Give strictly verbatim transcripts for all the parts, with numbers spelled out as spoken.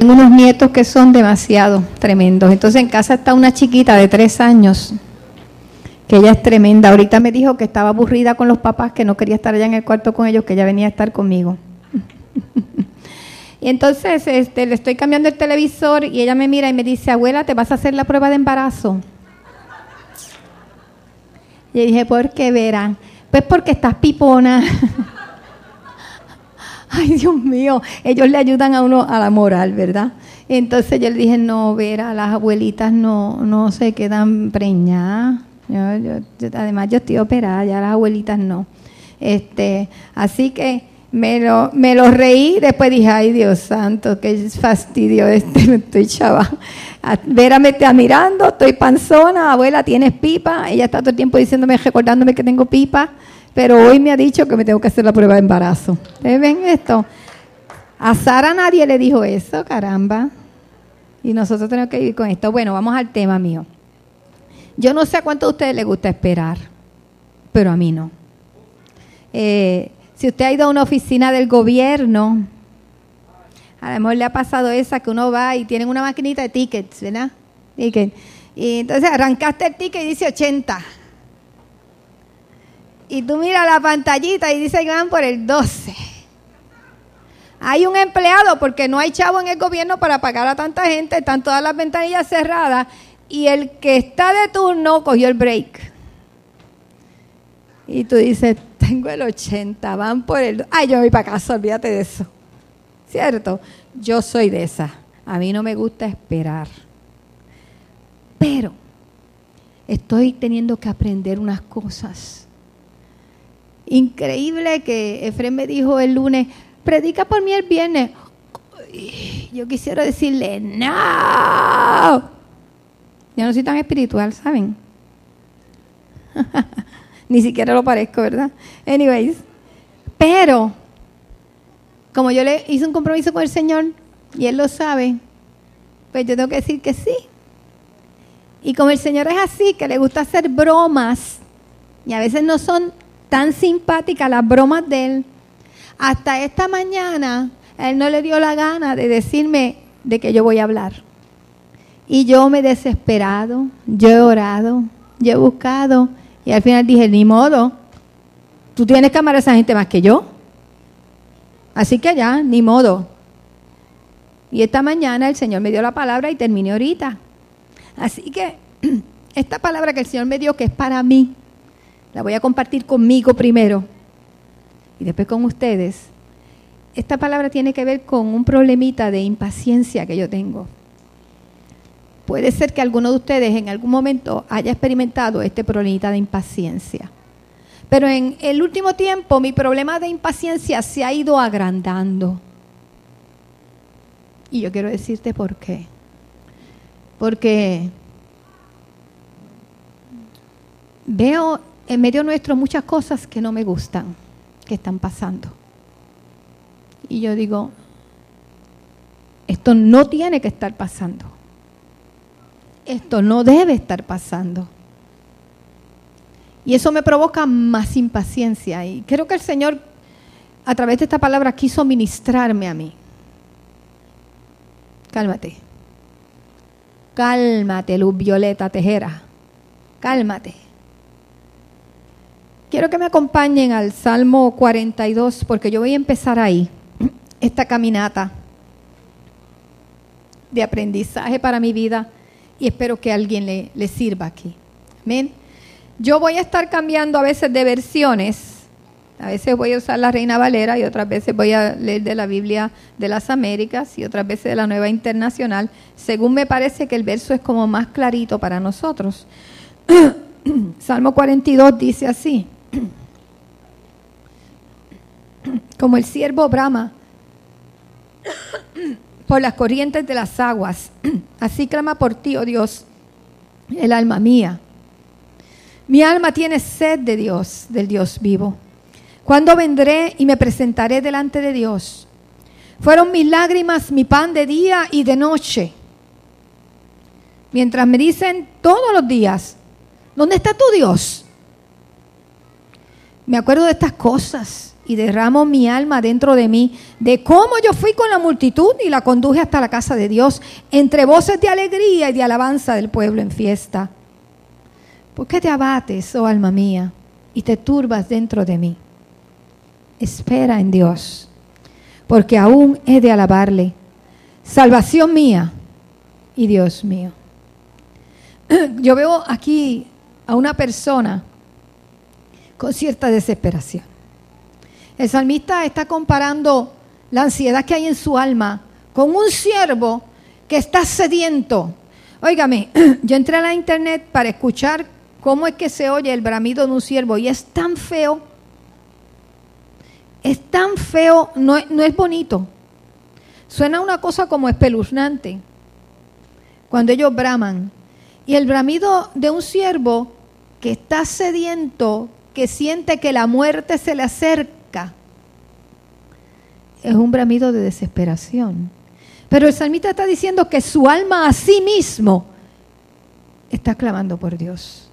Tengo unos nietos que son demasiado tremendos. Entonces en casa está una chiquita de tres años, que ella es tremenda. Ahorita me dijo que estaba aburrida con los papás, que no quería estar allá en el cuarto con ellos, que ella venía a estar conmigo. Y entonces este, le estoy cambiando el televisor y ella me mira y me dice, abuela, ¿te vas a hacer la prueba de embarazo? Y yo dije, ¿por qué, Vera? Pues porque estás pipona. Ay, Dios mío, ellos le ayudan a uno a la moral, ¿verdad? Entonces yo le dije, no, Vera, las abuelitas no, no se quedan preñadas. Yo, yo, yo, además, yo estoy operada, ya las abuelitas no. Este, así que me lo, me lo reí, después dije, ay, Dios santo, qué fastidio este, estoy chava. Vera me está mirando, estoy panzona, abuela, tienes pipa. Ella está todo el tiempo diciéndome, recordándome que tengo pipa. Pero hoy me ha dicho que me tengo que hacer la prueba de embarazo. ¿Ustedes ven esto? A Sara nadie le dijo eso, caramba. Y nosotros tenemos que vivir con esto. Bueno, vamos al tema mío. Yo no sé a cuántos de ustedes les gusta esperar, pero a mí no. Eh, si usted ha ido a una oficina del gobierno, a lo mejor le ha pasado esa que uno va y tienen una maquinita de tickets, ¿verdad? Ticket. Y entonces arrancaste el ticket y dice ochenta. Y tú miras la pantallita y dice que van por el doce. Hay un empleado porque no hay chavo en el gobierno para pagar a tanta gente, están todas las ventanillas cerradas y el que está de turno cogió el break. Y tú dices, tengo el ochenta, van por el doce. Ay, yo voy para casa, olvídate de eso. ¿Cierto? Yo soy de esa. A mí no me gusta esperar. Pero estoy teniendo que aprender unas cosas. Increíble que Efraín me dijo el lunes, predica por mí el viernes. Yo quisiera decirle, no. Yo no soy tan espiritual, ¿saben? Ni siquiera lo parezco, ¿verdad? Anyways, pero como yo le hice un compromiso con el Señor y Él lo sabe, pues yo tengo que decir que sí. Y como el Señor es así, que le gusta hacer bromas y a veces no son tan simpáticas las bromas de él, hasta esta mañana él no le dio la gana de decirme de que yo voy a hablar. Y yo me he desesperado, yo he orado, yo he buscado, y al final dije, ni modo, tú tienes que amar a esa gente más que yo. Así que ya, ni modo. Y esta mañana el Señor me dio la palabra y terminé ahorita. Así que esta palabra que el Señor me dio, que es para mí, la voy a compartir conmigo primero y después con ustedes. Esta palabra tiene que ver con un problemita de impaciencia que yo tengo. Puede ser que alguno de ustedes en algún momento haya experimentado este problemita de impaciencia. Pero en el último tiempo mi problema de impaciencia se ha ido agrandando. Y yo quiero decirte por qué. Porque veo en medio nuestro muchas cosas que no me gustan, que están pasando. Y yo digo, esto no tiene que estar pasando. Esto no debe estar pasando. Y eso me provoca más impaciencia. Y creo que el Señor, a través de esta palabra, quiso ministrarme a mí. Cálmate. Cálmate, Luz Violeta Tejera. Cálmate. Quiero que me acompañen al Salmo cuarenta y dos, porque yo voy a empezar ahí, esta caminata de aprendizaje para mi vida, y espero que a alguien le, le sirva aquí. Amén. Yo voy a estar cambiando a veces de versiones, a veces voy a usar la Reina Valera, y otras veces voy a leer de la Biblia de las Américas, y otras veces de la Nueva Internacional, según me parece que el verso es como más clarito para nosotros. Salmo cuarenta y dos dice así: como el siervo brama por las corrientes de las aguas, así clama por ti, oh Dios, el alma mía. Mi alma tiene sed de Dios, del Dios vivo. ¿Cuándo vendré y me presentaré delante de Dios? Fueron mis lágrimas mi pan de día y de noche, mientras me dicen todos los días, ¿dónde está tu Dios? Me acuerdo de estas cosas y derramo mi alma dentro de mí, de cómo yo fui con la multitud y la conduje hasta la casa de Dios, entre voces de alegría y de alabanza del pueblo en fiesta. ¿Por qué te abates, oh alma mía, y te turbas dentro de mí? Espera en Dios, porque aún he de alabarle, salvación mía y Dios mío. Yo veo aquí a una persona con cierta desesperación. El salmista está comparando la ansiedad que hay en su alma con un siervo que está sediento. Óigame, yo entré a la internet para escuchar cómo es que se oye el bramido de un siervo y es tan feo, es tan feo, no, no es bonito. Suena una cosa como espeluznante cuando ellos braman. Y el bramido de un siervo que está sediento, que siente que la muerte se le acerca, es un bramido de desesperación. Pero el salmista está diciendo que su alma a sí mismo está clamando por Dios,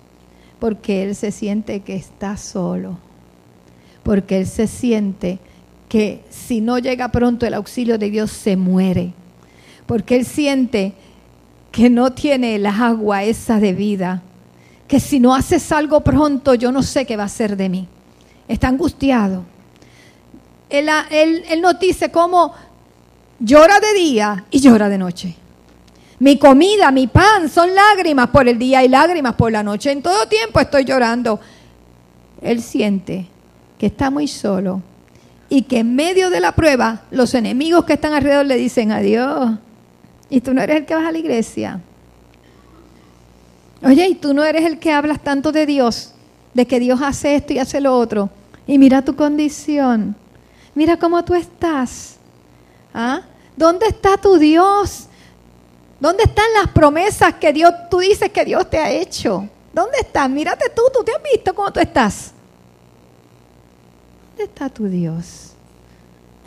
porque él se siente que está solo, porque él se siente que si no llega pronto el auxilio de Dios se muere, porque él siente que no tiene el agua esa de vida, que si no haces algo pronto, yo no sé qué va a hacer de mí. Está angustiado. Él, él, él nos dice cómo llora de día y llora de noche. Mi comida, mi pan, son lágrimas por el día y lágrimas por la noche. En todo tiempo estoy llorando. Él siente que está muy solo y que en medio de la prueba, los enemigos que están alrededor le dicen adiós. Y tú no eres el que vas a la iglesia. Oye, y tú no eres el que hablas tanto de Dios, de que Dios hace esto y hace lo otro. Y mira tu condición, mira cómo tú estás. ¿Ah? ¿Dónde está tu Dios? ¿Dónde están las promesas que Dios, tú dices que Dios te ha hecho? ¿Dónde estás? Mírate tú, tú te has visto cómo tú estás. ¿Dónde está tu Dios?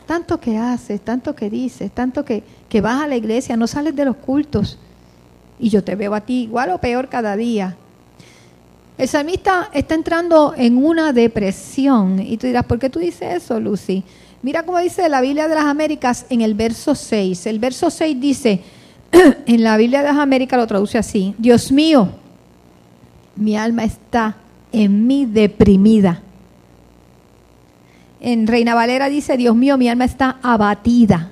Tanto que haces, tanto que dices, tanto que, que vas a la iglesia, no sales de los cultos. Y yo te veo a ti igual o peor cada día. El salmista está entrando en una depresión. Y tú dirás, ¿por qué tú dices eso, Lucy? Mira cómo dice la Biblia de las Américas en el verso seis. El verso seis dice, en la Biblia de las Américas lo traduce así. Dios mío, mi alma está en mí deprimida. En Reina Valera dice, Dios mío, mi alma está abatida,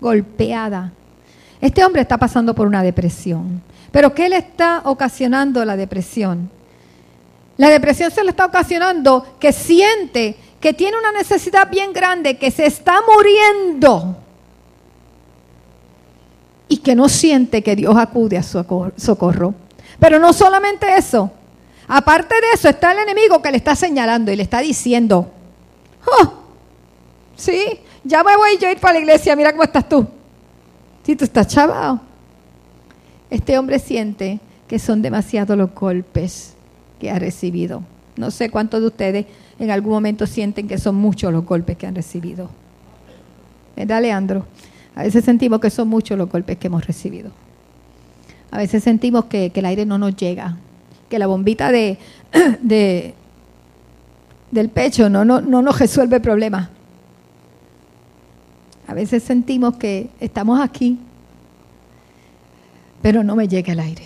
golpeada. Este hombre está pasando por una depresión. ¿Pero qué le está ocasionando la depresión? La depresión se le está ocasionando que siente que tiene una necesidad bien grande, que se está muriendo y que no siente que Dios acude a su socorro. Pero no solamente eso. Aparte de eso está el enemigo que le está señalando y le está diciendo, oh, sí, ya me voy yo a ir para la iglesia, mira cómo estás tú. Si tú estás chavao. Este hombre siente que son demasiados los golpes que ha recibido. No sé cuántos de ustedes en algún momento sienten que son muchos los golpes que han recibido. ¿Verdad, Leandro? A veces sentimos que son muchos los golpes que hemos recibido. A veces sentimos que, que el aire no nos llega, que la bombita de, de, del pecho no, no, no nos resuelve el problema. A veces sentimos que estamos aquí, pero no me llega el aire.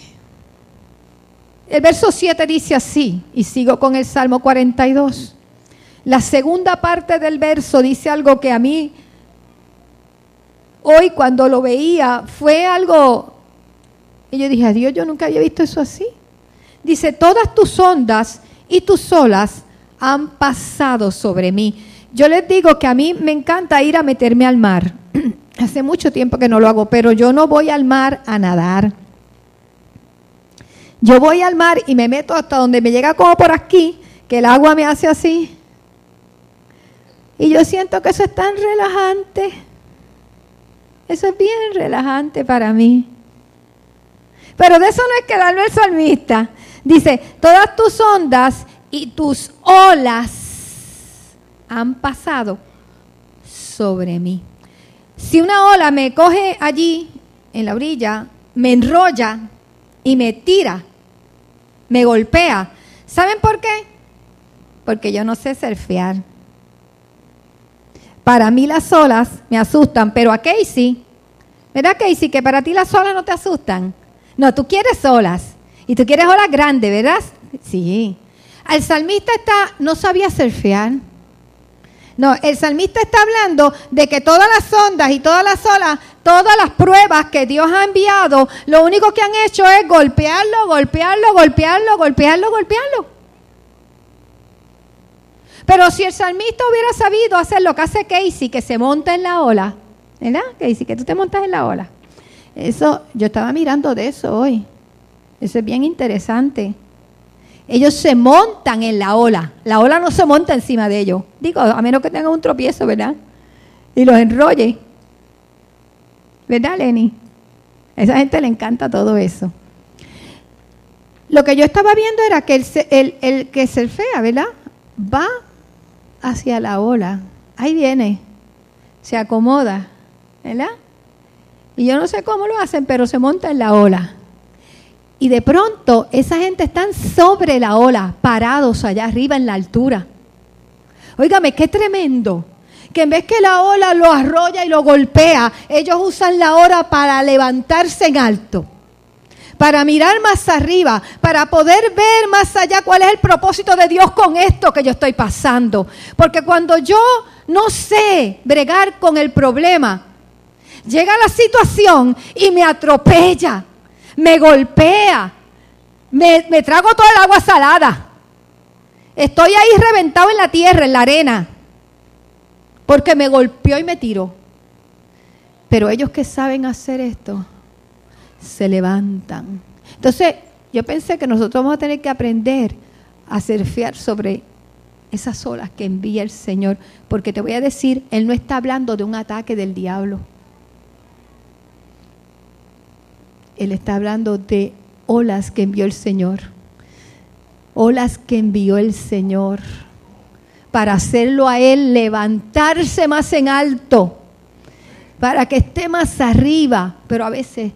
El verso siete dice así, y sigo con el Salmo cuarenta y dos. La segunda parte del verso dice algo que a mí, hoy cuando lo veía, fue algo... Y yo dije, adiós, yo nunca había visto eso así. Dice, todas tus ondas y tus olas han pasado sobre mí. Yo les digo que a mí me encanta ir a meterme al mar. Hace mucho tiempo que no lo hago, pero yo no voy al mar a nadar. Yo voy al mar y me meto hasta donde me llega como por aquí, que el agua me hace así. Y yo siento que eso es tan relajante. Eso es bien relajante para mí. Pero de eso no es quedarme el salmista. Dice, todas tus ondas y tus olas han pasado sobre mí. Si una ola me coge allí, en la orilla, me enrolla y me tira, me golpea. ¿Saben por qué? Porque yo no sé surfear. Para mí las olas me asustan, pero a Casey, ¿verdad, Casey? Que para ti las olas no te asustan. No, tú quieres olas. Y tú quieres olas grandes, ¿verdad? Sí. El salmista está, no sabía surfear. No, el salmista está hablando de que todas las ondas y todas las olas, todas las pruebas que Dios ha enviado, lo único que han hecho es golpearlo, golpearlo, golpearlo, golpearlo, golpearlo. Pero si el salmista hubiera sabido hacer lo que hace Casey, que se monta en la ola, ¿verdad, Casey? Que tú te montas en la ola. Eso, yo estaba mirando de eso hoy. Eso es bien interesante. Ellos se montan en la ola. La ola no se monta encima de ellos. Digo, a menos que tengan un tropiezo, ¿verdad? Y los enrolle. ¿Verdad, Lenny? A esa gente le encanta todo eso. Lo que yo estaba viendo era que el, el, el que surfea, ¿verdad? Va hacia la ola. Ahí viene. Se acomoda, ¿verdad? Y yo no sé cómo lo hacen, pero se monta en la ola. Y de pronto, esa gente están sobre la ola, parados allá arriba en la altura. Óigame, qué tremendo. Que en vez que la ola lo arrolla y lo golpea, ellos usan la ola para levantarse en alto. Para mirar más arriba, para poder ver más allá cuál es el propósito de Dios con esto que yo estoy pasando. Porque cuando yo no sé bregar con el problema, llega la situación y me atropella. Me golpea, me, me trago toda el agua salada. Estoy ahí reventado en la tierra, en la arena, porque me golpeó y me tiró. Pero ellos que saben hacer esto, se levantan. Entonces, yo pensé que nosotros vamos a tener que aprender a surfear sobre esas olas que envía el Señor, porque te voy a decir, Él no está hablando de un ataque del diablo. Él está hablando de olas que envió el Señor, olas que envió el Señor para hacerlo a Él levantarse más en alto, para que esté más arriba, pero a veces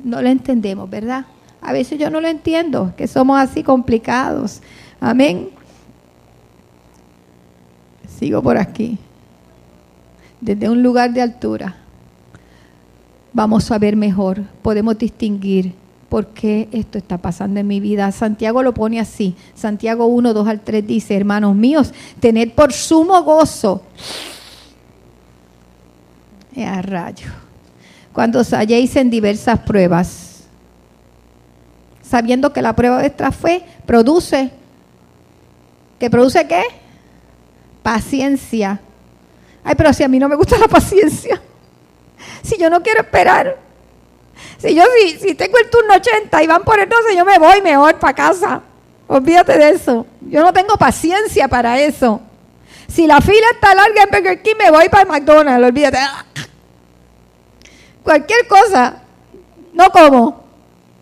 no lo entendemos, ¿verdad? A veces yo no lo entiendo, que somos así complicados. Amén. Sigo por aquí, desde un lugar de altura. Vamos a ver mejor, podemos distinguir por qué esto está pasando en mi vida. Santiago lo pone así, Santiago uno, dos al tres dice, hermanos míos, tened por sumo gozo. ¡A rayo! Cuando os halléis en diversas pruebas, sabiendo que la prueba de vuestra fe produce, ¿que produce qué? Paciencia. Ay, pero si a mí no me gusta la paciencia. Si yo no quiero esperar, si yo si, si tengo el turno ochenta y van por el doce, yo me voy mejor para casa. Olvídate de eso. Yo no tengo paciencia para eso. Si la fila está larga en Burger King, me voy para el McDonald's. Olvídate. Cualquier cosa, no como,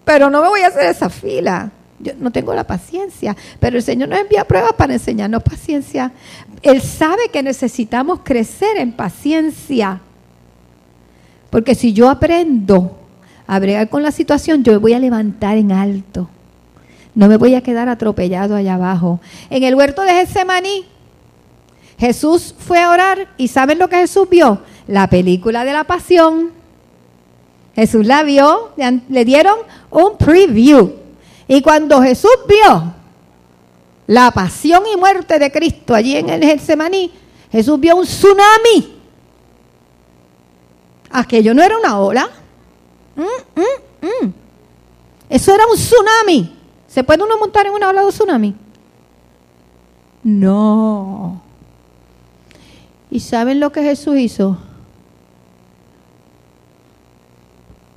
pero no me voy a hacer esa fila. Yo no tengo la paciencia, pero el Señor nos envía pruebas para enseñarnos paciencia. Él sabe que necesitamos crecer en paciencia. Porque si yo aprendo a bregar con la situación, yo me voy a levantar en alto. No me voy a quedar atropellado allá abajo. En el huerto de Getsemaní, Jesús fue a orar y ¿saben lo que Jesús vio? La película de la pasión. Jesús la vio, le dieron un preview. Y cuando Jesús vio la pasión y muerte de Cristo allí en el Getsemaní, Jesús vio un tsunami. Aquello no era una ola. Mm, mm, mm. Eso era un tsunami. ¿Se puede uno montar en una ola de un tsunami? No. ¿Y saben lo que Jesús hizo?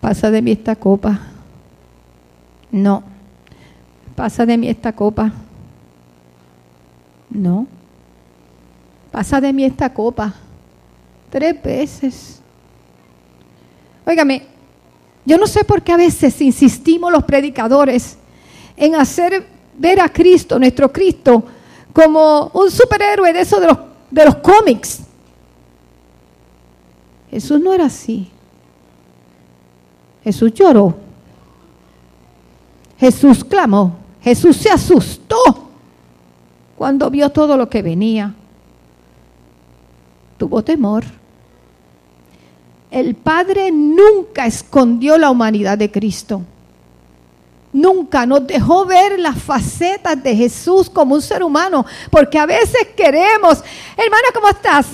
Pasa de mí esta copa. No. Pasa de mí esta copa. No. Pasa de mí esta copa. Tres veces. Óigame, yo no sé por qué a veces insistimos los predicadores en hacer ver a Cristo, nuestro Cristo, como un superhéroe de esos de los, de los cómics. Jesús no era así. Jesús lloró. Jesús clamó. Jesús se asustó cuando vio todo lo que venía. tuvo temor. El Padre nunca escondió la humanidad de Cristo. Nunca nos dejó ver las facetas de Jesús como un ser humano, porque a veces queremos, hermano, ¿cómo estás?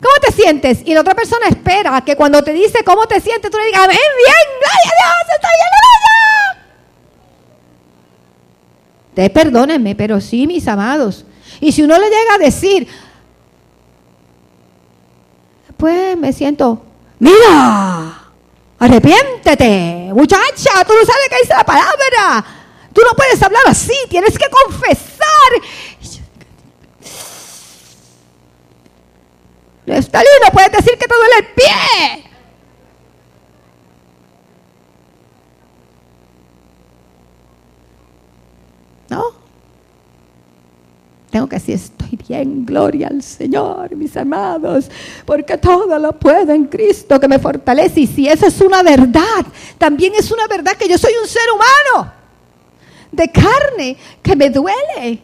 ¿Cómo te sientes? Y la otra persona espera que cuando te dice cómo te sientes, tú le digas, amén, bien, gloria a Dios, estoy en la gloria. Perdónenme, pero sí, mis amados. Y si uno le llega a decir, pues me siento, mira, arrepiéntete, muchacha, tú no sabes qué dice la palabra, tú no puedes hablar así, tienes que confesar. Nestalí, no puedes decir que te duele el pie. No, tengo que decir, estoy bien, gloria al Señor, mis amados, porque todo lo puedo en Cristo que me fortalece. Y si eso es una verdad, también es una verdad que yo soy un ser humano de carne, que me duele,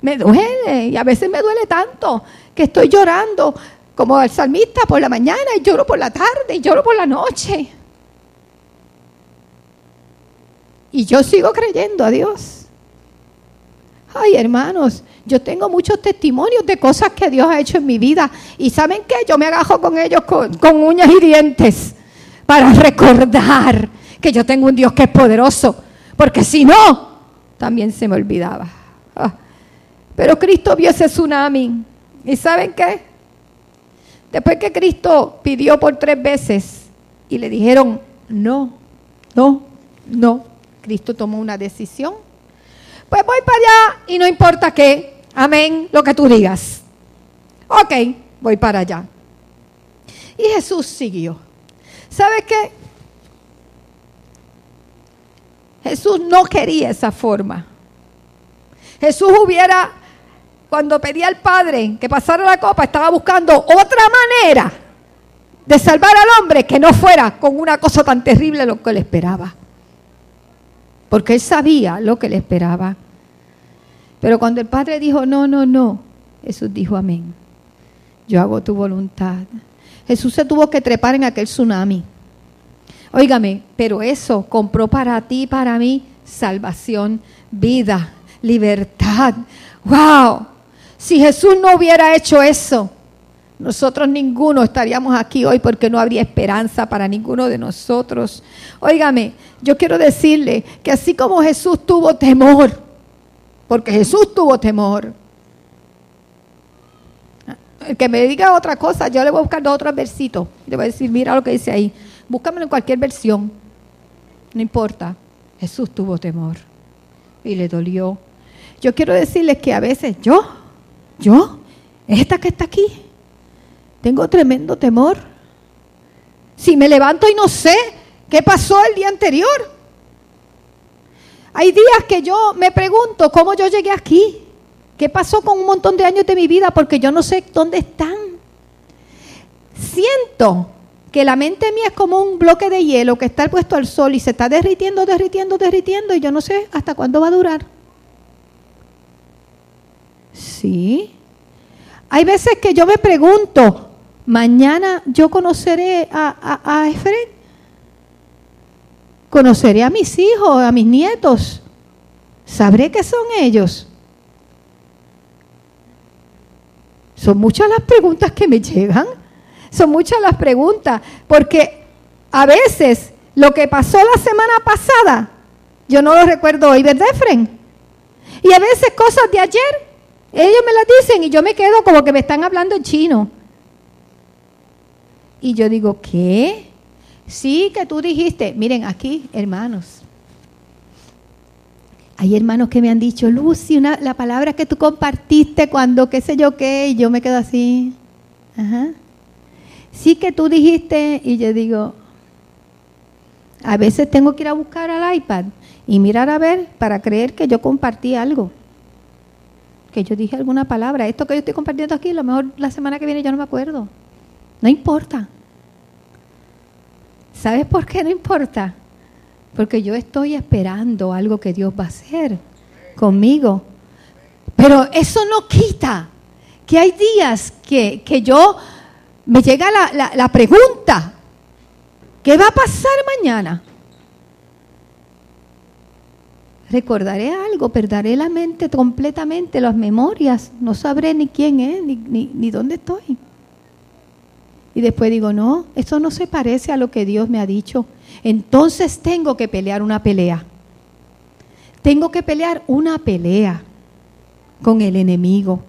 me duele, y a veces me duele tanto que estoy llorando como el salmista por la mañana, y lloro por la tarde, y lloro por la noche, y yo sigo creyendo a Dios. Ay, hermanos, yo tengo muchos testimonios de cosas que Dios ha hecho en mi vida. Y ¿saben qué? Yo me agajo con ellos con, con uñas y dientes para recordar que yo tengo un Dios que es poderoso. Porque si no, también se me olvidaba. Ah. Pero Cristo vio ese tsunami. ¿Y saben qué? Después que Cristo pidió por tres veces y le dijeron no, no, no, Cristo tomó una decisión. Pues voy para allá y no importa qué, amén, lo que tú digas. Ok, voy para allá. Y Jesús siguió. ¿Sabes qué? Jesús no quería esa forma. Jesús hubiera, cuando pedía al Padre que pasara la copa, estaba buscando otra manera de salvar al hombre que no fuera con una cosa tan terrible lo que le esperaba. Porque él sabía lo que le esperaba. Pero cuando el Padre dijo, no, no, no, Jesús dijo, amén, yo hago tu voluntad. Jesús se tuvo que trepar en aquel tsunami. Óigame, pero eso compró para ti y para mí salvación, vida, libertad. ¡Wow! Si Jesús no hubiera hecho eso, nosotros ninguno estaríamos aquí hoy, porque no habría esperanza para ninguno de nosotros. Óigame, yo quiero decirle que así como Jesús tuvo temor, porque Jesús tuvo temor. El que me diga otra cosa, yo le voy a buscar dos otros versitos. Le voy a decir, mira lo que dice ahí. Búscamelo en cualquier versión. No importa. Jesús tuvo temor y le dolió. Yo quiero decirles que a veces yo, yo, esta que está aquí, tengo tremendo temor. Si me levanto y no sé qué pasó el día anterior. Hay días que yo me pregunto cómo yo llegué aquí. ¿Qué pasó con un montón de años de mi vida? Porque yo no sé dónde están. Siento que la mente mía es como un bloque de hielo que está puesto al sol y se está derritiendo, derritiendo, derritiendo, y yo no sé hasta cuándo va a durar. Sí. Hay veces que yo me pregunto, mañana yo conoceré a, a, a Efraín, conoceré a mis hijos, a mis nietos, sabré qué son ellos. Son muchas las preguntas que me llegan, son muchas las preguntas, porque a veces lo que pasó la semana pasada, yo no lo recuerdo hoy, ¿verdad, Efraín? Y a veces cosas de ayer, ellos me las dicen y yo me quedo como que me están hablando en chino. Y yo digo, ¿qué? Sí, que tú dijiste. Miren, aquí, hermanos. Hay hermanos que me han dicho, Lucy, una, la palabra que tú compartiste cuando qué sé yo qué, y yo me quedo así. Ajá. Sí, que tú dijiste, y yo digo, a veces tengo que ir a buscar al iPad y mirar a ver para creer que yo compartí algo. Que yo dije alguna palabra. Esto que yo estoy compartiendo aquí, a lo mejor la semana que viene yo no me acuerdo. No importa. ¿Sabes por qué no importa? Porque yo estoy esperando algo que Dios va a hacer conmigo. Pero eso no quita que hay días que, que yo me llega la, la, la pregunta, ¿qué va a pasar mañana? Recordaré algo, perderé la mente completamente, las memorias, no sabré ni quién es, ni, ni, ni dónde estoy. Y después digo, no, esto no se parece a lo que Dios me ha dicho. Entonces tengo que pelear una pelea. Tengo que pelear una pelea con el enemigo.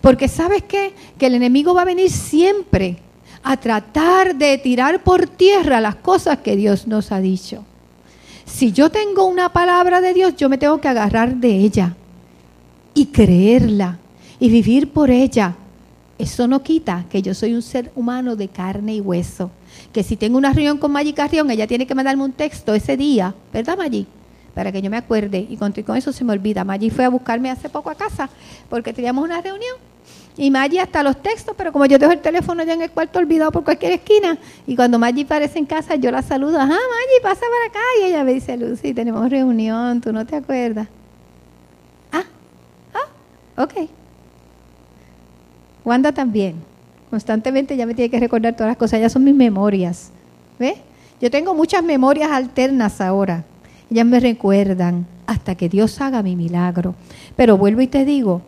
Porque ¿sabes qué? Que el enemigo va a venir siempre a tratar de tirar por tierra las cosas que Dios nos ha dicho. Si yo tengo una palabra de Dios, yo me tengo que agarrar de ella y creerla y vivir por ella. Eso no quita que yo soy un ser humano de carne y hueso. Que si tengo una reunión con Maggie Carrión, ella tiene que mandarme un texto ese día, ¿verdad, Maggie? Para que yo me acuerde. Y con, con eso se me olvida. Maggie fue a buscarme hace poco a casa porque teníamos una reunión. Y Maggie hasta los textos, pero como yo dejo el teléfono ya en el cuarto olvidado por cualquier esquina, y cuando Maggie aparece en casa, yo la saludo. Ajá, Maggie, pasa para acá. Y ella me dice, Lucy, tenemos reunión, tú no te acuerdas. Ah, ah, ok. Wanda también, constantemente ya me tiene que recordar todas las cosas, ya son mis memorias, ¿ves? Yo tengo muchas memorias alternas ahora, ellas me recuerdan hasta que Dios haga mi milagro. Pero vuelvo y te digo,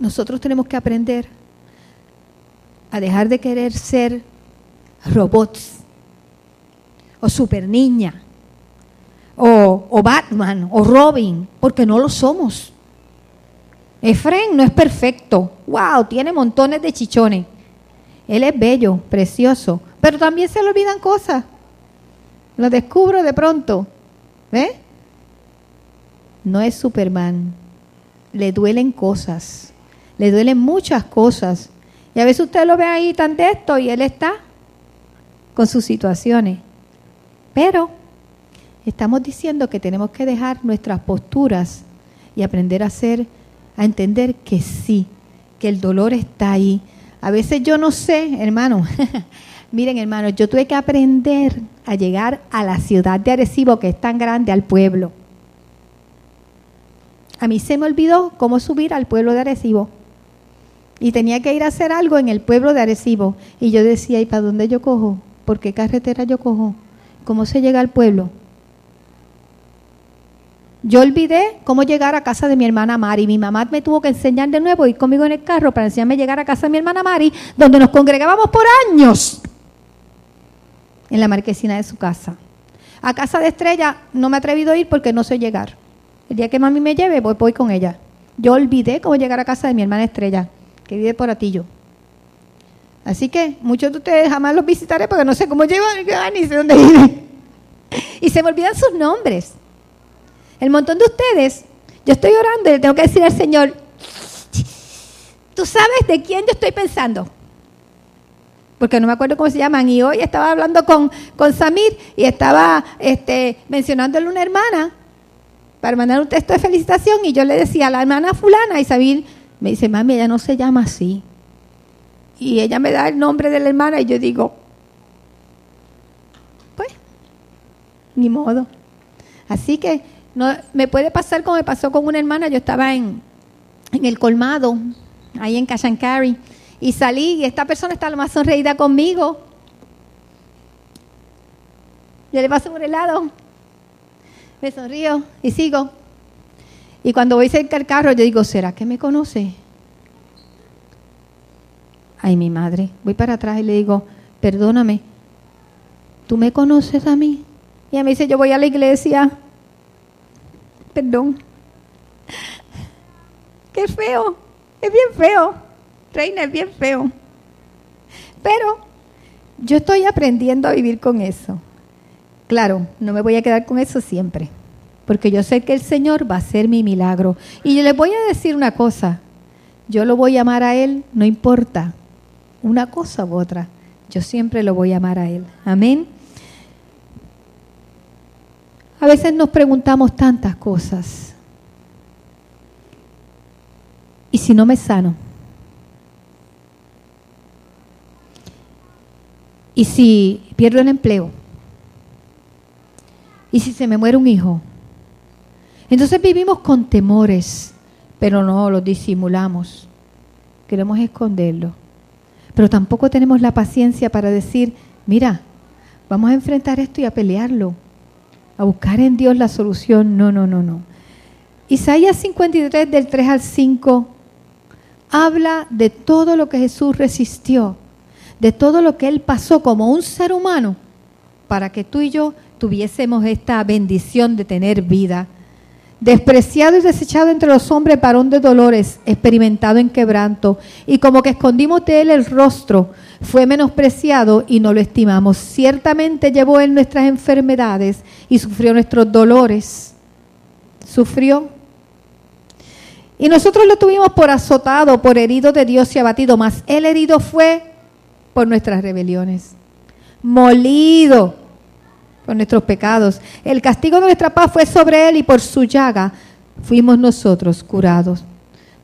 nosotros tenemos que aprender a dejar de querer ser robots, o super niña, o, o Batman, o Robin, porque no lo somos. Efraín no es perfecto, wow, tiene montones de chichones. Él es bello, precioso, pero también se le olvidan cosas. Lo descubro de pronto, ¿ves? ¿Eh? No es Superman, le duelen cosas, le duelen muchas cosas. Y a veces usted lo ve ahí tan de esto y él está con sus situaciones. Pero estamos diciendo que tenemos que dejar nuestras posturas y aprender a ser a entender que sí, que el dolor está ahí. A veces yo no sé, hermano, miren hermano, yo tuve que aprender a llegar a la ciudad de Arecibo, que es tan grande, al pueblo. A mí se me olvidó cómo subir al pueblo de Arecibo. Y tenía que ir a hacer algo en el pueblo de Arecibo. Y yo decía, ¿y para dónde yo cojo? ¿Por qué carretera yo cojo? ¿Cómo se llega al pueblo? Yo olvidé cómo llegar a casa de mi hermana Mari. Mi mamá me tuvo que enseñar de nuevo, ir conmigo en el carro para enseñarme llegar a casa de mi hermana Mari, donde nos congregábamos por años en la marquesina de su casa. A casa de Estrella no me he atrevido a ir porque no sé llegar. El día que mami me lleve, voy, voy con ella. Yo olvidé cómo llegar a casa de mi hermana Estrella, que vive por Atillo. Así que muchos de ustedes jamás los visitaré porque no sé cómo llevan, ni sé dónde viven. Y se me olvidan sus nombres. El montón de ustedes, yo estoy orando y le tengo que decir al Señor, tú sabes de quién yo estoy pensando, porque no me acuerdo cómo se llaman. Y hoy estaba hablando con, con Samir y estaba este, mencionándole una hermana para mandar un texto de felicitación y yo le decía a la hermana fulana y Samir me dice, mami, ella no se llama así. Y ella me da el nombre de la hermana y yo digo, pues, ni modo. Así que no, me puede pasar como me pasó con una hermana. Yo estaba en, en el colmado, ahí en Cachancari, y salí, y esta persona estaba más sonreída conmigo. Yo le paso por el lado, me sonrío y sigo. Y cuando voy cerca al carro, yo digo, ¿será que me conoce? Ay, mi madre. Voy para atrás y le digo, perdóname, ¿tú me conoces a mí? Y ella me dice, yo voy a la iglesia. Perdón. Qué feo. Es bien feo. Reina, es bien feo. Pero yo estoy aprendiendo a vivir con eso. Claro, no me voy a quedar con eso siempre. Porque yo sé que el Señor va a hacer mi milagro. Y yo les voy a decir una cosa. Yo lo voy a amar a Él, no importa. Una cosa u otra. Yo siempre lo voy a amar a Él. Amén. A veces nos preguntamos tantas cosas. ¿Y si no me sano? ¿Y si pierdo el empleo? ¿Y si se me muere un hijo? Entonces vivimos con temores, pero no los disimulamos. queremos esconderlo. Pero tampoco tenemos la paciencia para decir, mira, vamos a enfrentar esto y a pelearlo, a buscar en Dios la solución. No, no, no, no. Isaías cincuenta y tres, del tres al cinco, habla de todo lo que Jesús resistió, de todo lo que Él pasó como un ser humano para que tú y yo tuviésemos esta bendición de tener vida. Despreciado y desechado entre los hombres, varón de dolores, experimentado en quebranto, y como que escondimos de Él el rostro, fue menospreciado y no lo estimamos. Ciertamente llevó Él nuestras enfermedades y sufrió nuestros dolores. Sufrió. Y nosotros lo tuvimos por azotado, por herido de Dios y abatido, mas Él herido fue por nuestras rebeliones, molido por nuestros pecados. El castigo de nuestra paz fue sobre Él y por su llaga fuimos nosotros curados.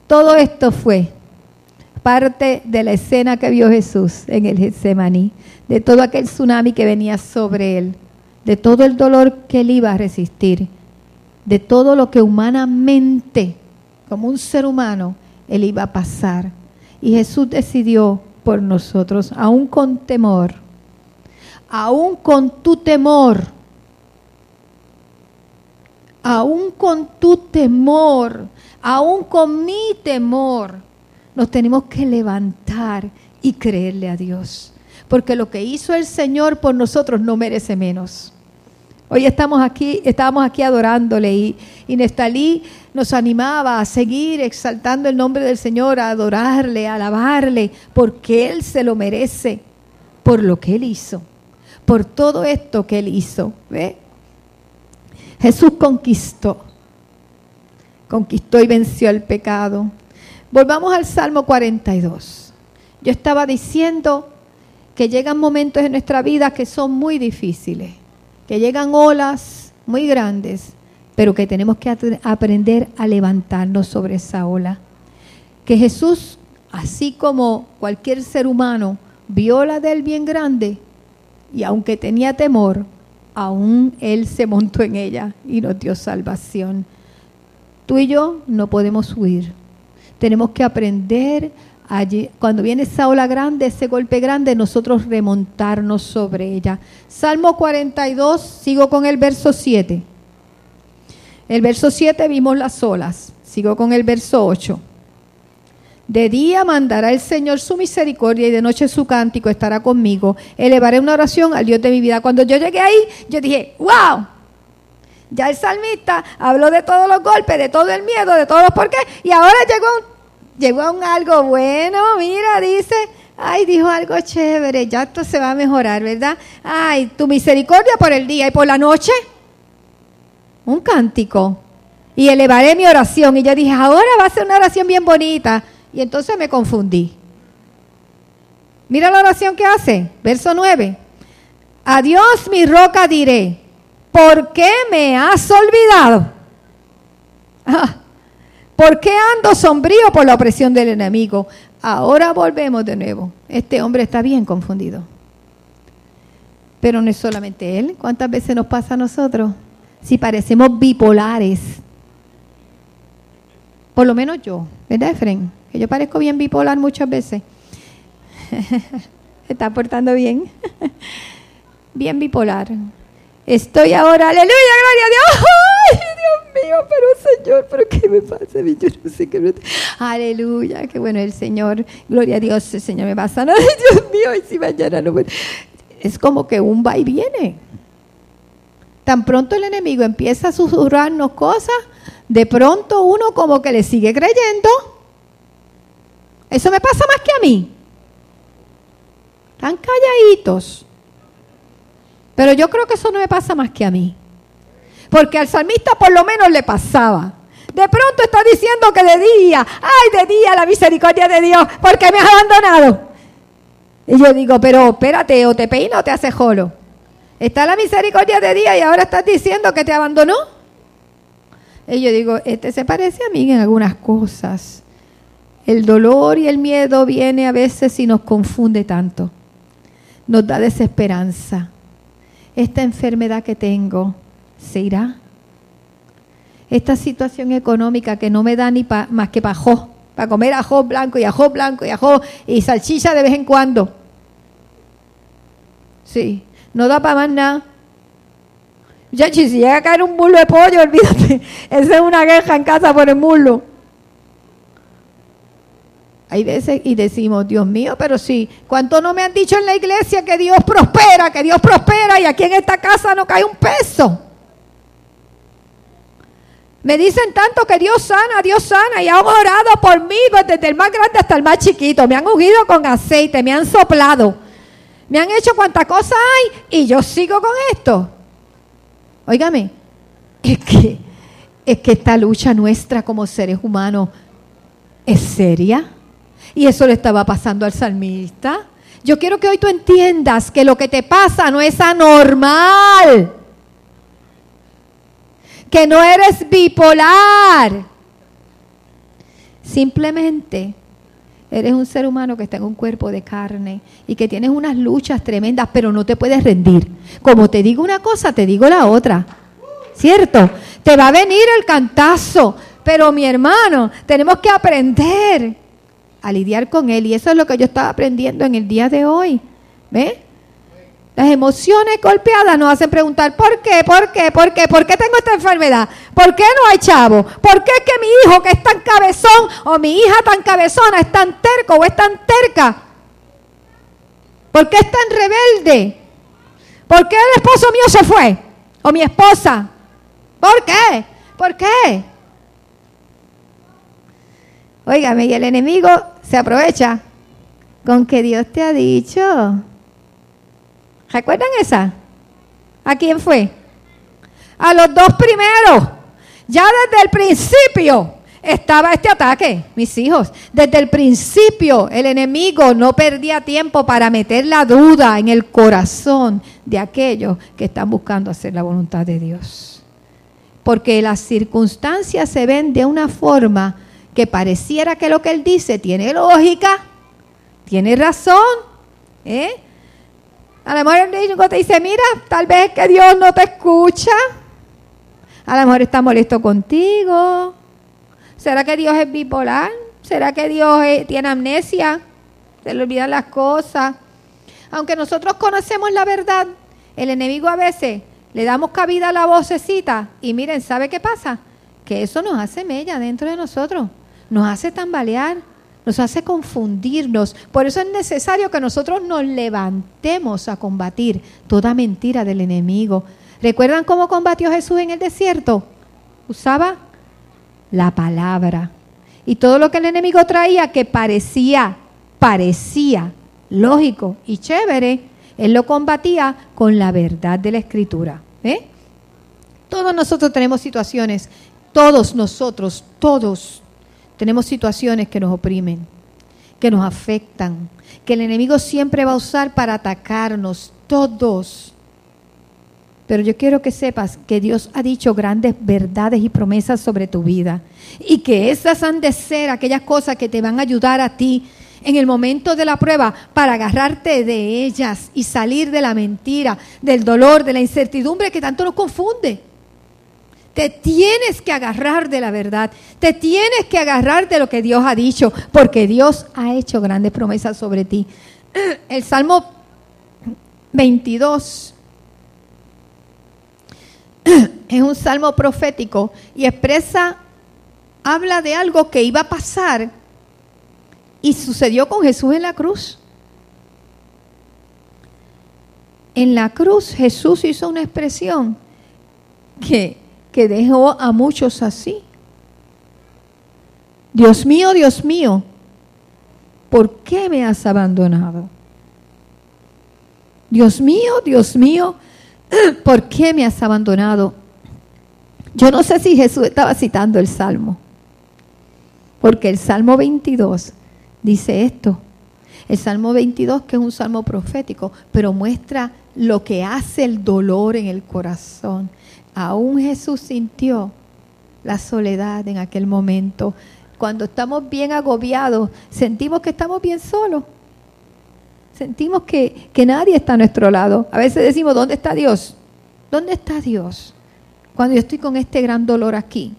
Todo esto fue parte de la escena que vio Jesús en el Getsemaní, de todo aquel tsunami que venía sobre Él, de todo el dolor que Él iba a resistir, de todo lo que humanamente, como un ser humano, Él iba a pasar. Y Jesús decidió por nosotros, aún con temor, aún con tu temor, aún con tu temor, aún con mi temor, nos tenemos que levantar y creerle a Dios. Porque lo que hizo el Señor por nosotros no merece menos. Hoy estamos aquí, estábamos aquí adorándole y, y Nestalí nos animaba a seguir exaltando el nombre del Señor, a adorarle, a alabarle, porque Él se lo merece, por lo que Él hizo, por todo esto que Él hizo. ¿Ve? Jesús conquistó, conquistó y venció el pecado. Volvamos al Salmo cuarenta y dos. Yo estaba diciendo que llegan momentos en nuestra vida que son muy difíciles, que llegan olas muy grandes, pero que tenemos que at- aprender a levantarnos sobre esa ola. Que Jesús, así como cualquier ser humano, vio la del bien grande y aunque tenía temor, aún Él se montó en ella y nos dio salvación. Tú y yo no podemos huir. Tenemos que aprender, allí, cuando viene esa ola grande, ese golpe grande, nosotros remontarnos sobre ella. Salmo cuarenta y dos, sigo con el verso siete. El verso siete vimos las olas, sigo con el verso ocho. De día mandará el Señor su misericordia y de noche su cántico estará conmigo. Elevaré una oración al Dios de mi vida. Cuando yo llegué ahí, yo dije, ¡wow! Ya el salmista habló de todos los golpes, de todo el miedo, de todos los porqués, y ahora llegó a un Llegó a un algo bueno, mira, dice, ay, dijo algo chévere, ya esto se va a mejorar, ¿verdad? Ay, tu misericordia por el día y por la noche, un cántico, y elevaré mi oración, y yo dije, ahora va a ser una oración bien bonita, y entonces me confundí. Mira la oración que hace, verso nueve, a Dios mi roca diré, ¿por qué me has olvidado? Ah. ¿Por qué ando sombrío por la opresión del enemigo? Ahora volvemos de nuevo. Este hombre está bien confundido. Pero no es solamente él. ¿Cuántas veces nos pasa a nosotros? Si parecemos bipolares. Por lo menos yo. ¿Verdad, Efraín? Que yo parezco bien bipolar muchas veces. Se está portando bien. Bien bipolar. Estoy ahora, aleluya, gloria a Dios. ¡Ay, Dios mío! Pero Señor, ¿pero qué me pasa a mí? Yo no sé qué me... Aleluya, qué bueno el Señor. Gloria a Dios, el Señor me va a sanar. ¡Ay, Dios mío! Y si mañana no me... Es como que un va y viene. Tan pronto el enemigo empieza a susurrarnos cosas, de pronto uno como que le sigue creyendo. Eso me pasa más que a mí. Tan calladitos. Pero yo creo que eso no me pasa más que a mí. Porque al salmista por lo menos le pasaba. De pronto está diciendo que de día, ay de día la misericordia de Dios, porque me has abandonado. Y yo digo, pero espérate, o te peina o te hace jolo. Está la misericordia de día y ahora estás diciendo que te abandonó. Y yo digo, este se parece a mí en algunas cosas. El dolor y el miedo viene a veces y nos confunde tanto. Nos da desesperanza. Esta enfermedad que tengo, ¿se irá? Esta situación económica que no me da ni pa, más que pajó, para comer ajo blanco y ajo blanco y ajo y salchicha de vez en cuando. Sí, no da para más nada. Ya, si llega a caer un muslo de pollo, olvídate. Esa es una guerra en casa por el muslo. Hay veces y decimos, Dios mío, pero sí, ¿cuánto no me han dicho en la iglesia que Dios prospera, que Dios prospera y aquí en esta casa no cae un peso? Me dicen tanto que Dios sana, Dios sana y han orado por mí desde el más grande hasta el más chiquito. Me han ungido con aceite, me han soplado, me han hecho cuanta cosa hay y yo sigo con esto. Óigame, es que, es que esta lucha nuestra como seres humanos es seria. Y eso le estaba pasando al salmista. Yo quiero que hoy tú entiendas que lo que te pasa no es anormal. Que no eres bipolar. Simplemente eres un ser humano que está en un cuerpo de carne y que tienes unas luchas tremendas, pero no te puedes rendir. Como te digo una cosa, te digo la otra. ¿Cierto? Te va a venir el cantazo, pero mi hermano, tenemos que aprender a lidiar con él, y eso es lo que yo estaba aprendiendo en el día de hoy. ¿Ves? Las emociones golpeadas nos hacen preguntar, ¿por qué? ¿Por qué? ¿Por qué? ¿Por qué tengo esta enfermedad? ¿Por qué no hay chavo? ¿Por qué es que mi hijo que es tan cabezón o mi hija tan cabezona es tan terco o es tan terca? ¿Por qué es tan rebelde? ¿Por qué el esposo mío se fue? ¿O mi esposa? ¿Por qué? ¿Por qué? Óigame, y el enemigo se aprovecha con que Dios te ha dicho. ¿Recuerdan esa? ¿A quién fue? A los dos primeros. Ya desde el principio estaba este ataque, mis hijos. Desde el principio el enemigo no perdía tiempo para meter la duda en el corazón de aquellos que están buscando hacer la voluntad de Dios. Porque las circunstancias se ven de una forma que pareciera que lo que él dice tiene lógica, tiene razón, ¿eh? A lo mejor el niño te dice, mira, tal vez es que Dios no te escucha, a lo mejor está molesto contigo, ¿será que Dios es bipolar? ¿Será que Dios es, tiene amnesia? Se le olvidan las cosas. Aunque nosotros conocemos la verdad, el enemigo a veces le damos cabida a la vocecita y miren, ¿sabe qué pasa? Que eso nos hace mella dentro de nosotros. Nos hace tambalear, nos hace confundirnos. Por eso es necesario que nosotros nos levantemos a combatir toda mentira del enemigo. ¿Recuerdan cómo combatió Jesús en el desierto? Usaba la palabra. Y todo lo que el enemigo traía que parecía, parecía lógico y chévere, él lo combatía con la verdad de la Escritura. ¿Eh? Todos nosotros tenemos situaciones, todos nosotros, todos tenemos situaciones que nos oprimen, que nos afectan, que el enemigo siempre va a usar para atacarnos, todos. Pero yo quiero que sepas que Dios ha dicho grandes verdades y promesas sobre tu vida y que esas han de ser aquellas cosas que te van a ayudar a ti en el momento de la prueba para agarrarte de ellas y salir de la mentira, del dolor, de la incertidumbre que tanto nos confunde. Te tienes que agarrar de la verdad, te tienes que agarrar de lo que Dios ha dicho, porque Dios ha hecho grandes promesas sobre ti. El Salmo veintidós es un salmo profético y expresa, habla de algo que iba a pasar y sucedió con Jesús en la cruz. En la cruz Jesús hizo una expresión que... que dejó a muchos así. Dios mío, Dios mío, ¿por qué me has abandonado? Dios mío, Dios mío, ¿por qué me has abandonado? Yo no sé si Jesús estaba citando el Salmo, porque el Salmo veintidós dice esto. El Salmo veintidós, que es un salmo profético, pero muestra lo que hace el dolor en el corazón. Aún Jesús sintió la soledad en aquel momento. Cuando estamos bien agobiados, sentimos que estamos bien solos. Sentimos que, que nadie está a nuestro lado. A veces decimos, ¿dónde está Dios? ¿Dónde está Dios? Cuando yo estoy con este gran dolor aquí.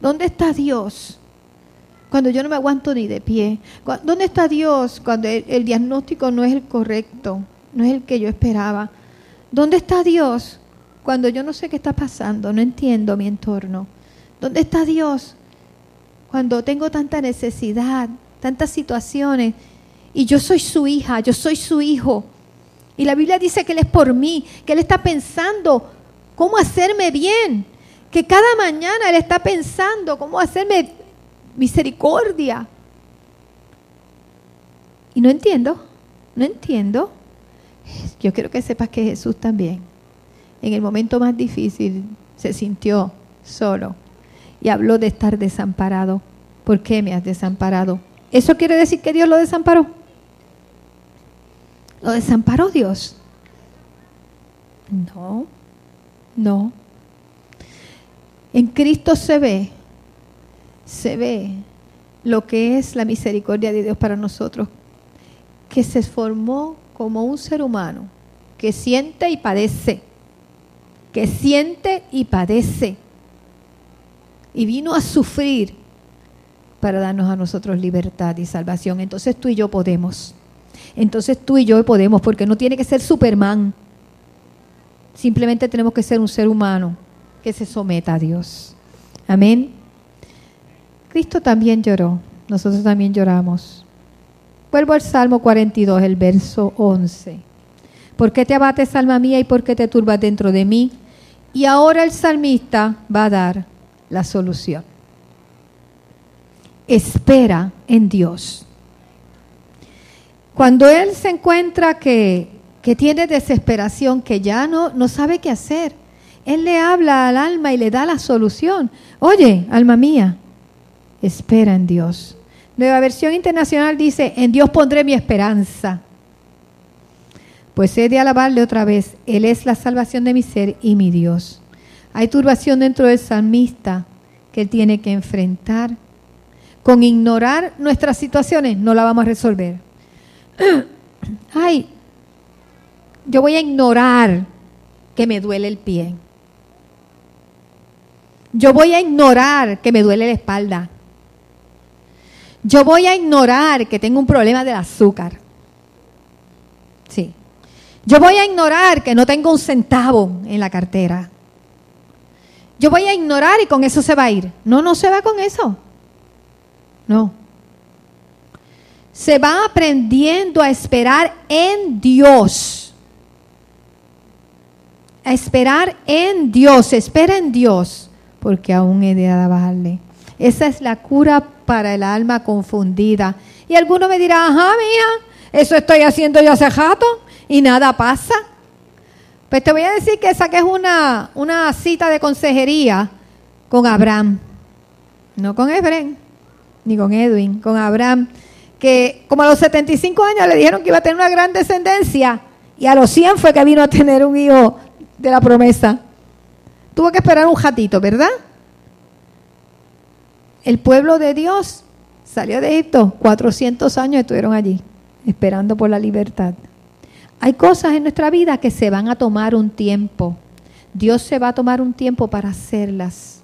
¿Dónde está Dios? cuando yo no me aguanto ni de pie. ¿Dónde está Dios cuando el, el diagnóstico no es el correcto, no es el que yo esperaba? ¿Dónde está Dios cuando yo no sé qué está pasando, no entiendo mi entorno? ¿Dónde está Dios cuando tengo tanta necesidad, tantas situaciones, y yo soy su hija, yo soy su hijo? Y la Biblia dice que Él es por mí, que Él está pensando cómo hacerme bien, que cada mañana Él está pensando cómo hacerme misericordia. Y no entiendo, no entiendo. Yo quiero que sepas que Jesús también, en el momento más difícil, se sintió solo y habló de estar desamparado. ¿Por qué me has desamparado? ¿Eso quiere decir que Dios lo desamparó? ¿Lo desamparó Dios? No, no. En Cristo se ve, se ve lo que es la misericordia de Dios para nosotros, que se formó como un ser humano, que siente y padece, que siente y padece, y vino a sufrir para darnos a nosotros libertad y salvación. Entonces tú y yo podemos. Entonces tú y yo podemos, porque no tiene que ser Superman. Simplemente tenemos que ser un ser humano que se someta a Dios. Amén. Cristo también lloró. Nosotros también lloramos. Vuelvo al Salmo cuarenta y dos, el verso once. ¿Por qué te abates, alma mía, y por qué te turbas dentro de mí? Y ahora el salmista va a dar la solución. Espera en Dios. Cuando él se encuentra que, que tiene desesperación, que ya no, no sabe qué hacer, él le habla al alma y le da la solución. Oye, alma mía, espera en Dios. Nueva Versión Internacional dice: en Dios pondré mi esperanza, pues he de alabarle otra vez. Él es la salvación de mi ser y mi Dios. Hay turbación dentro del salmista que él tiene que enfrentar. Con ignorar nuestras situaciones no la vamos a resolver. Ay, yo voy a ignorar que me duele el pie. Yo voy a ignorar que me duele la espalda. Yo voy a ignorar que tengo un problema del azúcar. Sí. Yo voy a ignorar que no tengo un centavo en la cartera. Yo voy a ignorar y con eso se va a ir. No, no se va con eso. No. Se va aprendiendo a esperar en Dios. A esperar en Dios. Espera en Dios, porque aún he de alabarle. Esa es la cura para el alma confundida. Y alguno me dirá: ajá, mija, eso estoy haciendo yo hace rato y nada pasa. Pues te voy a decir que saques una, una cita de consejería con Abraham, no con Efraín, ni con Edwin, con Abraham, que como a los setenta y cinco años le dijeron que iba a tener una gran descendencia y a los cien fue que vino a tener un hijo de la promesa. Tuvo que esperar un ratito, ¿verdad? El pueblo de Dios salió de Egipto, cuatrocientos años estuvieron allí, esperando por la libertad. Hay cosas en nuestra vida que se van a tomar un tiempo. Dios se va a tomar un tiempo para hacerlas,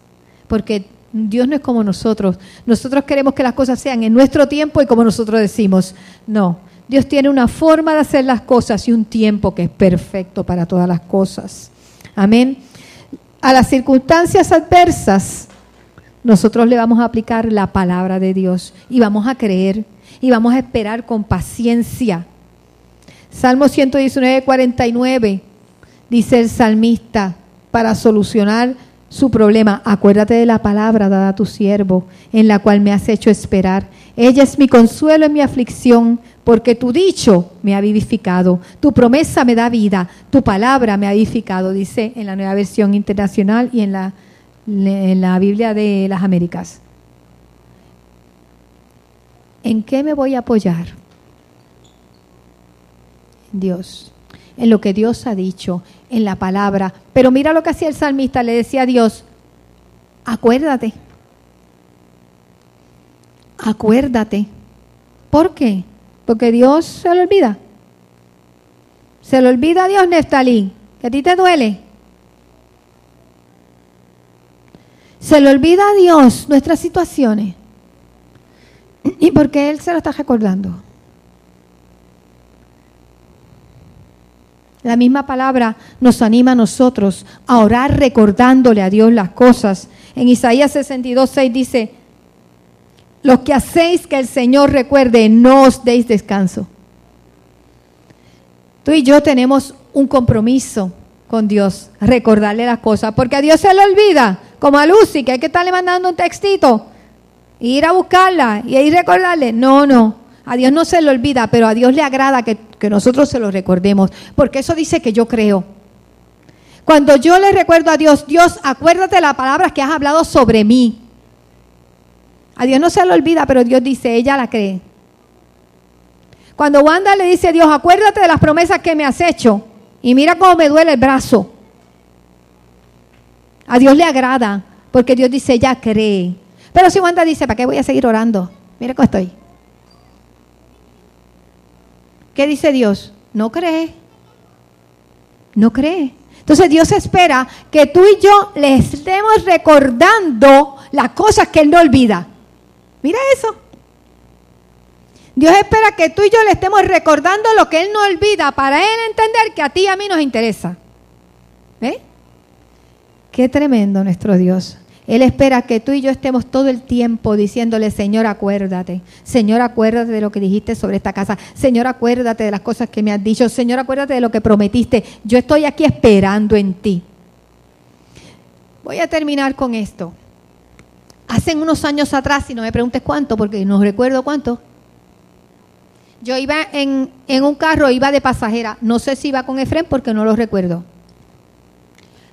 porque Dios no es como nosotros. Nosotros queremos que las cosas sean en nuestro tiempo y como nosotros decimos. No, Dios tiene una forma de hacer las cosas y un tiempo que es perfecto para todas las cosas. Amén. A las circunstancias adversas, nosotros le vamos a aplicar la palabra de Dios y vamos a creer y vamos a esperar con paciencia. Salmo ciento diecinueve, cuarenta y nueve, dice el salmista, para solucionar su problema: acuérdate de la palabra dada a tu siervo, en la cual me has hecho esperar. Ella es mi consuelo en mi aflicción, porque tu dicho me ha vivificado, tu promesa me da vida, tu palabra me ha vivificado, dice en la Nueva Versión Internacional y en la en la Biblia de las Américas. ¿En qué me voy a apoyar? Dios, en lo que Dios ha dicho, en la palabra. Pero mira lo que hacía el salmista, le decía a Dios: acuérdate, acuérdate. ¿Por qué? Porque Dios se lo olvida. Se lo olvida a Dios, Nestalí, que a ti te duele. Se le olvida a Dios nuestras situaciones. ¿Y por qué él se lo está recordando? La misma palabra nos anima a nosotros a orar recordándole a Dios las cosas. En Isaías sesenta y dos, seis dice, los que hacéis que el Señor recuerde, no os deis descanso. Tú y yo tenemos un compromiso con Dios, recordarle las cosas, porque a Dios se le olvida, como a Lucy, que hay que estarle mandando un textito, y ir a buscarla, y ahí recordarle. No, no, a Dios no se le olvida, pero a Dios le agrada que, que nosotros se lo recordemos, porque eso dice que yo creo. Cuando yo le recuerdo a Dios, Dios, acuérdate de las palabras que has hablado sobre mí. A Dios no se le olvida, pero Dios dice, ella la cree. Cuando Wanda le dice a Dios, acuérdate de las promesas que me has hecho, y mira cómo me duele el brazo. A Dios le agrada, porque Dios dice, ella cree. Pero si Wanda dice, ¿para qué voy a seguir orando? Mira cómo estoy. ¿Qué dice Dios? No cree. No cree. Entonces Dios espera que tú y yo le estemos recordando las cosas que Él no olvida. Mira eso. Dios espera que tú y yo le estemos recordando lo que Él no olvida para Él entender que a ti y a mí nos interesa. ¿Eh? Qué tremendo nuestro Dios. Él espera que tú y yo estemos todo el tiempo diciéndole, Señor, acuérdate. Señor, acuérdate de lo que dijiste sobre esta casa. Señor, acuérdate de las cosas que me has dicho. Señor, acuérdate de lo que prometiste. Yo estoy aquí esperando en ti. Voy a terminar con esto. Hace unos años atrás, y no me preguntes cuánto, porque no recuerdo cuánto, yo iba en, en un carro, iba de pasajera. No sé si iba con Efraín porque no lo recuerdo.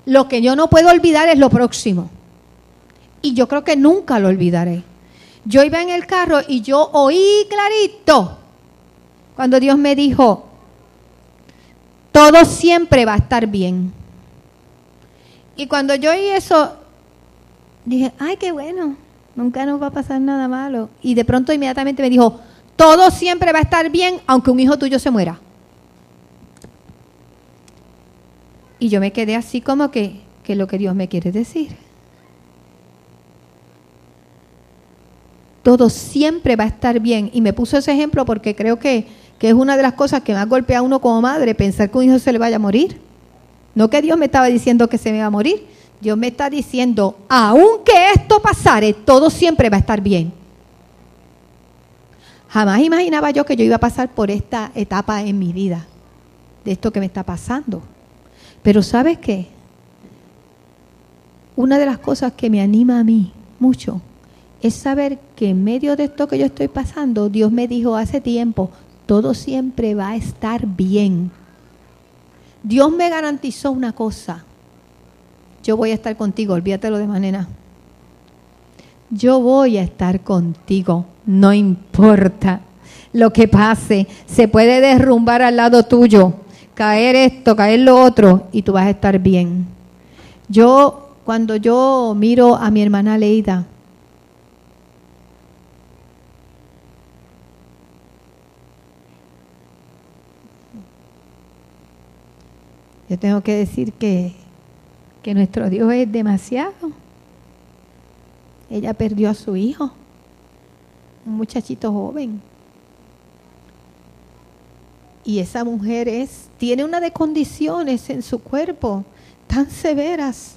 Lo que yo no puedo olvidar es lo próximo. Y yo creo que nunca lo olvidaré. Yo iba en el carro y yo oí clarito cuando Dios me dijo, todo siempre va a estar bien. Y cuando yo oí eso, dije, ay, qué bueno, nunca nos va a pasar nada malo. Y de pronto inmediatamente me dijo, todo siempre va a estar bien, aunque un hijo tuyo se muera. Y yo me quedé así como que, que es lo que Dios me quiere decir. Todo siempre va a estar bien. Y me puso ese ejemplo porque creo que, que es una de las cosas que más golpea a uno como madre, pensar que un hijo se le vaya a morir. No que Dios me estaba diciendo que se me va a morir. Dios me está diciendo, aunque esto pasare, todo siempre va a estar bien. Jamás imaginaba yo que yo iba a pasar por esta etapa en mi vida, de esto que me está pasando. Pero ¿sabes qué? Una de las cosas que me anima a mí mucho es saber que en medio de esto que yo estoy pasando, Dios me dijo hace tiempo, todo siempre va a estar bien. Dios me garantizó una cosa. Yo voy a estar contigo, olvídate lo demás, nena. Yo voy a estar contigo, no importa lo que pase. Se puede derrumbar al lado tuyo, caer esto, caer lo otro, y tú vas a estar bien. Yo, cuando yo miro a mi hermana Leida, yo tengo que decir que, que nuestro Dios es demasiado. Ella perdió a su hijo, un muchachito joven. Y esa mujer es, tiene una de condiciones en su cuerpo tan severas.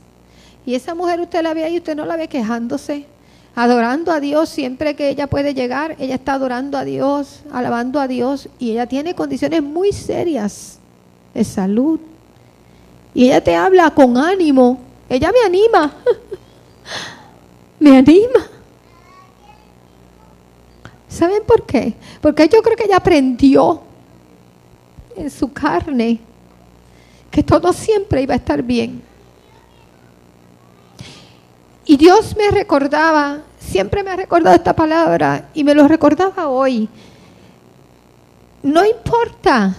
Y esa mujer usted la ve ahí, usted no la ve quejándose, adorando a Dios siempre que ella puede llegar. Ella está adorando a Dios, alabando a Dios, y ella tiene condiciones muy serias de salud. Y ella te habla con ánimo. Ella me anima. Me anima. ¿Saben por qué? Porque yo creo que ella aprendió en su carne que todo siempre iba a estar bien. Y Dios me recordaba, siempre me ha recordado esta palabra y me lo recordaba hoy. No importa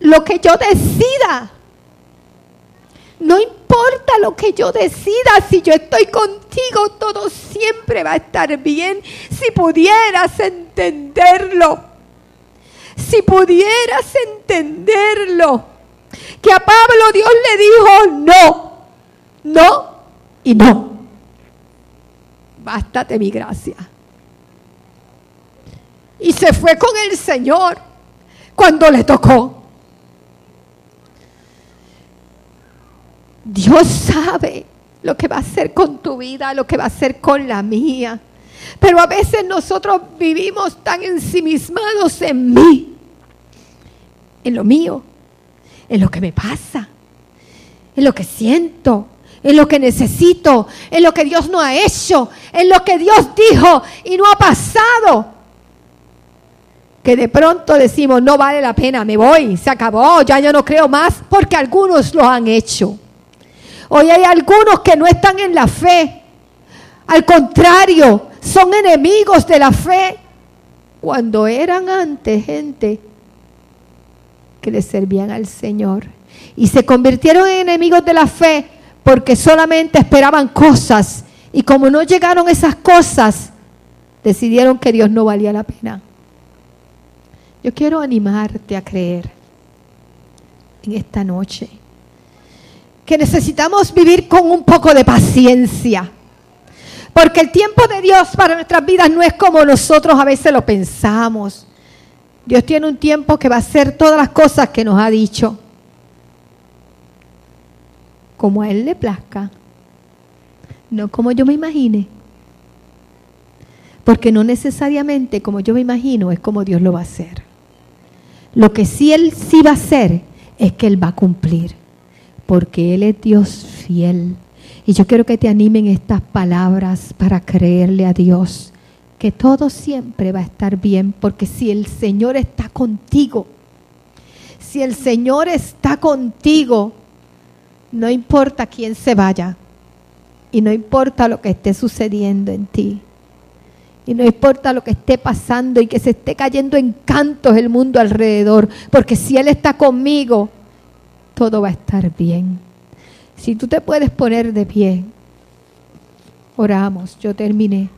lo que yo decida. No importa lo que yo decida, si yo estoy contigo, todo siempre va a estar bien. Si pudieras entenderlo, si pudieras entenderlo, que a Pablo Dios le dijo no, no y no. Bástate mi gracia. y se fue con el Señor cuando le tocó. Dios sabe lo que va a hacer con tu vida, lo que va a hacer con la mía. Pero a veces nosotros vivimos tan ensimismados en mí, en lo mío, en lo que me pasa, en lo que siento, en lo que necesito, en lo que Dios no ha hecho, en lo que Dios dijo y no ha pasado, que de pronto decimos, no vale la pena, me voy, se acabó, ya yo no creo más, porque algunos lo han hecho. Hoy hay algunos que no están en la fe, al contrario, son enemigos de la fe, cuando eran antes gente que le servían al Señor y se convirtieron en enemigos de la fe porque solamente esperaban cosas y como no llegaron esas cosas, decidieron que Dios no valía la pena. Yo quiero animarte a creer en esta noche que necesitamos vivir con un poco de paciencia, porque el tiempo de Dios para nuestras vidas no es como nosotros a veces lo pensamos. Dios tiene un tiempo que va a hacer todas las cosas que nos ha dicho, como a Él le plazca, no como yo me imagine, porque no necesariamente como yo me imagino es como Dios lo va a hacer. Lo que sí Él sí va a hacer es que Él va a cumplir, porque Él es Dios fiel. Y yo quiero que te animen estas palabras para creerle a Dios que todo siempre va a estar bien, porque si el Señor está contigo, si el Señor está contigo, no importa quién se vaya, y no importa lo que esté sucediendo en ti, y no importa lo que esté pasando y que se esté cayendo en cantos el mundo alrededor, porque si Él está conmigo, todo va a estar bien. Si tú te puedes poner de pie, oramos. Yo terminé.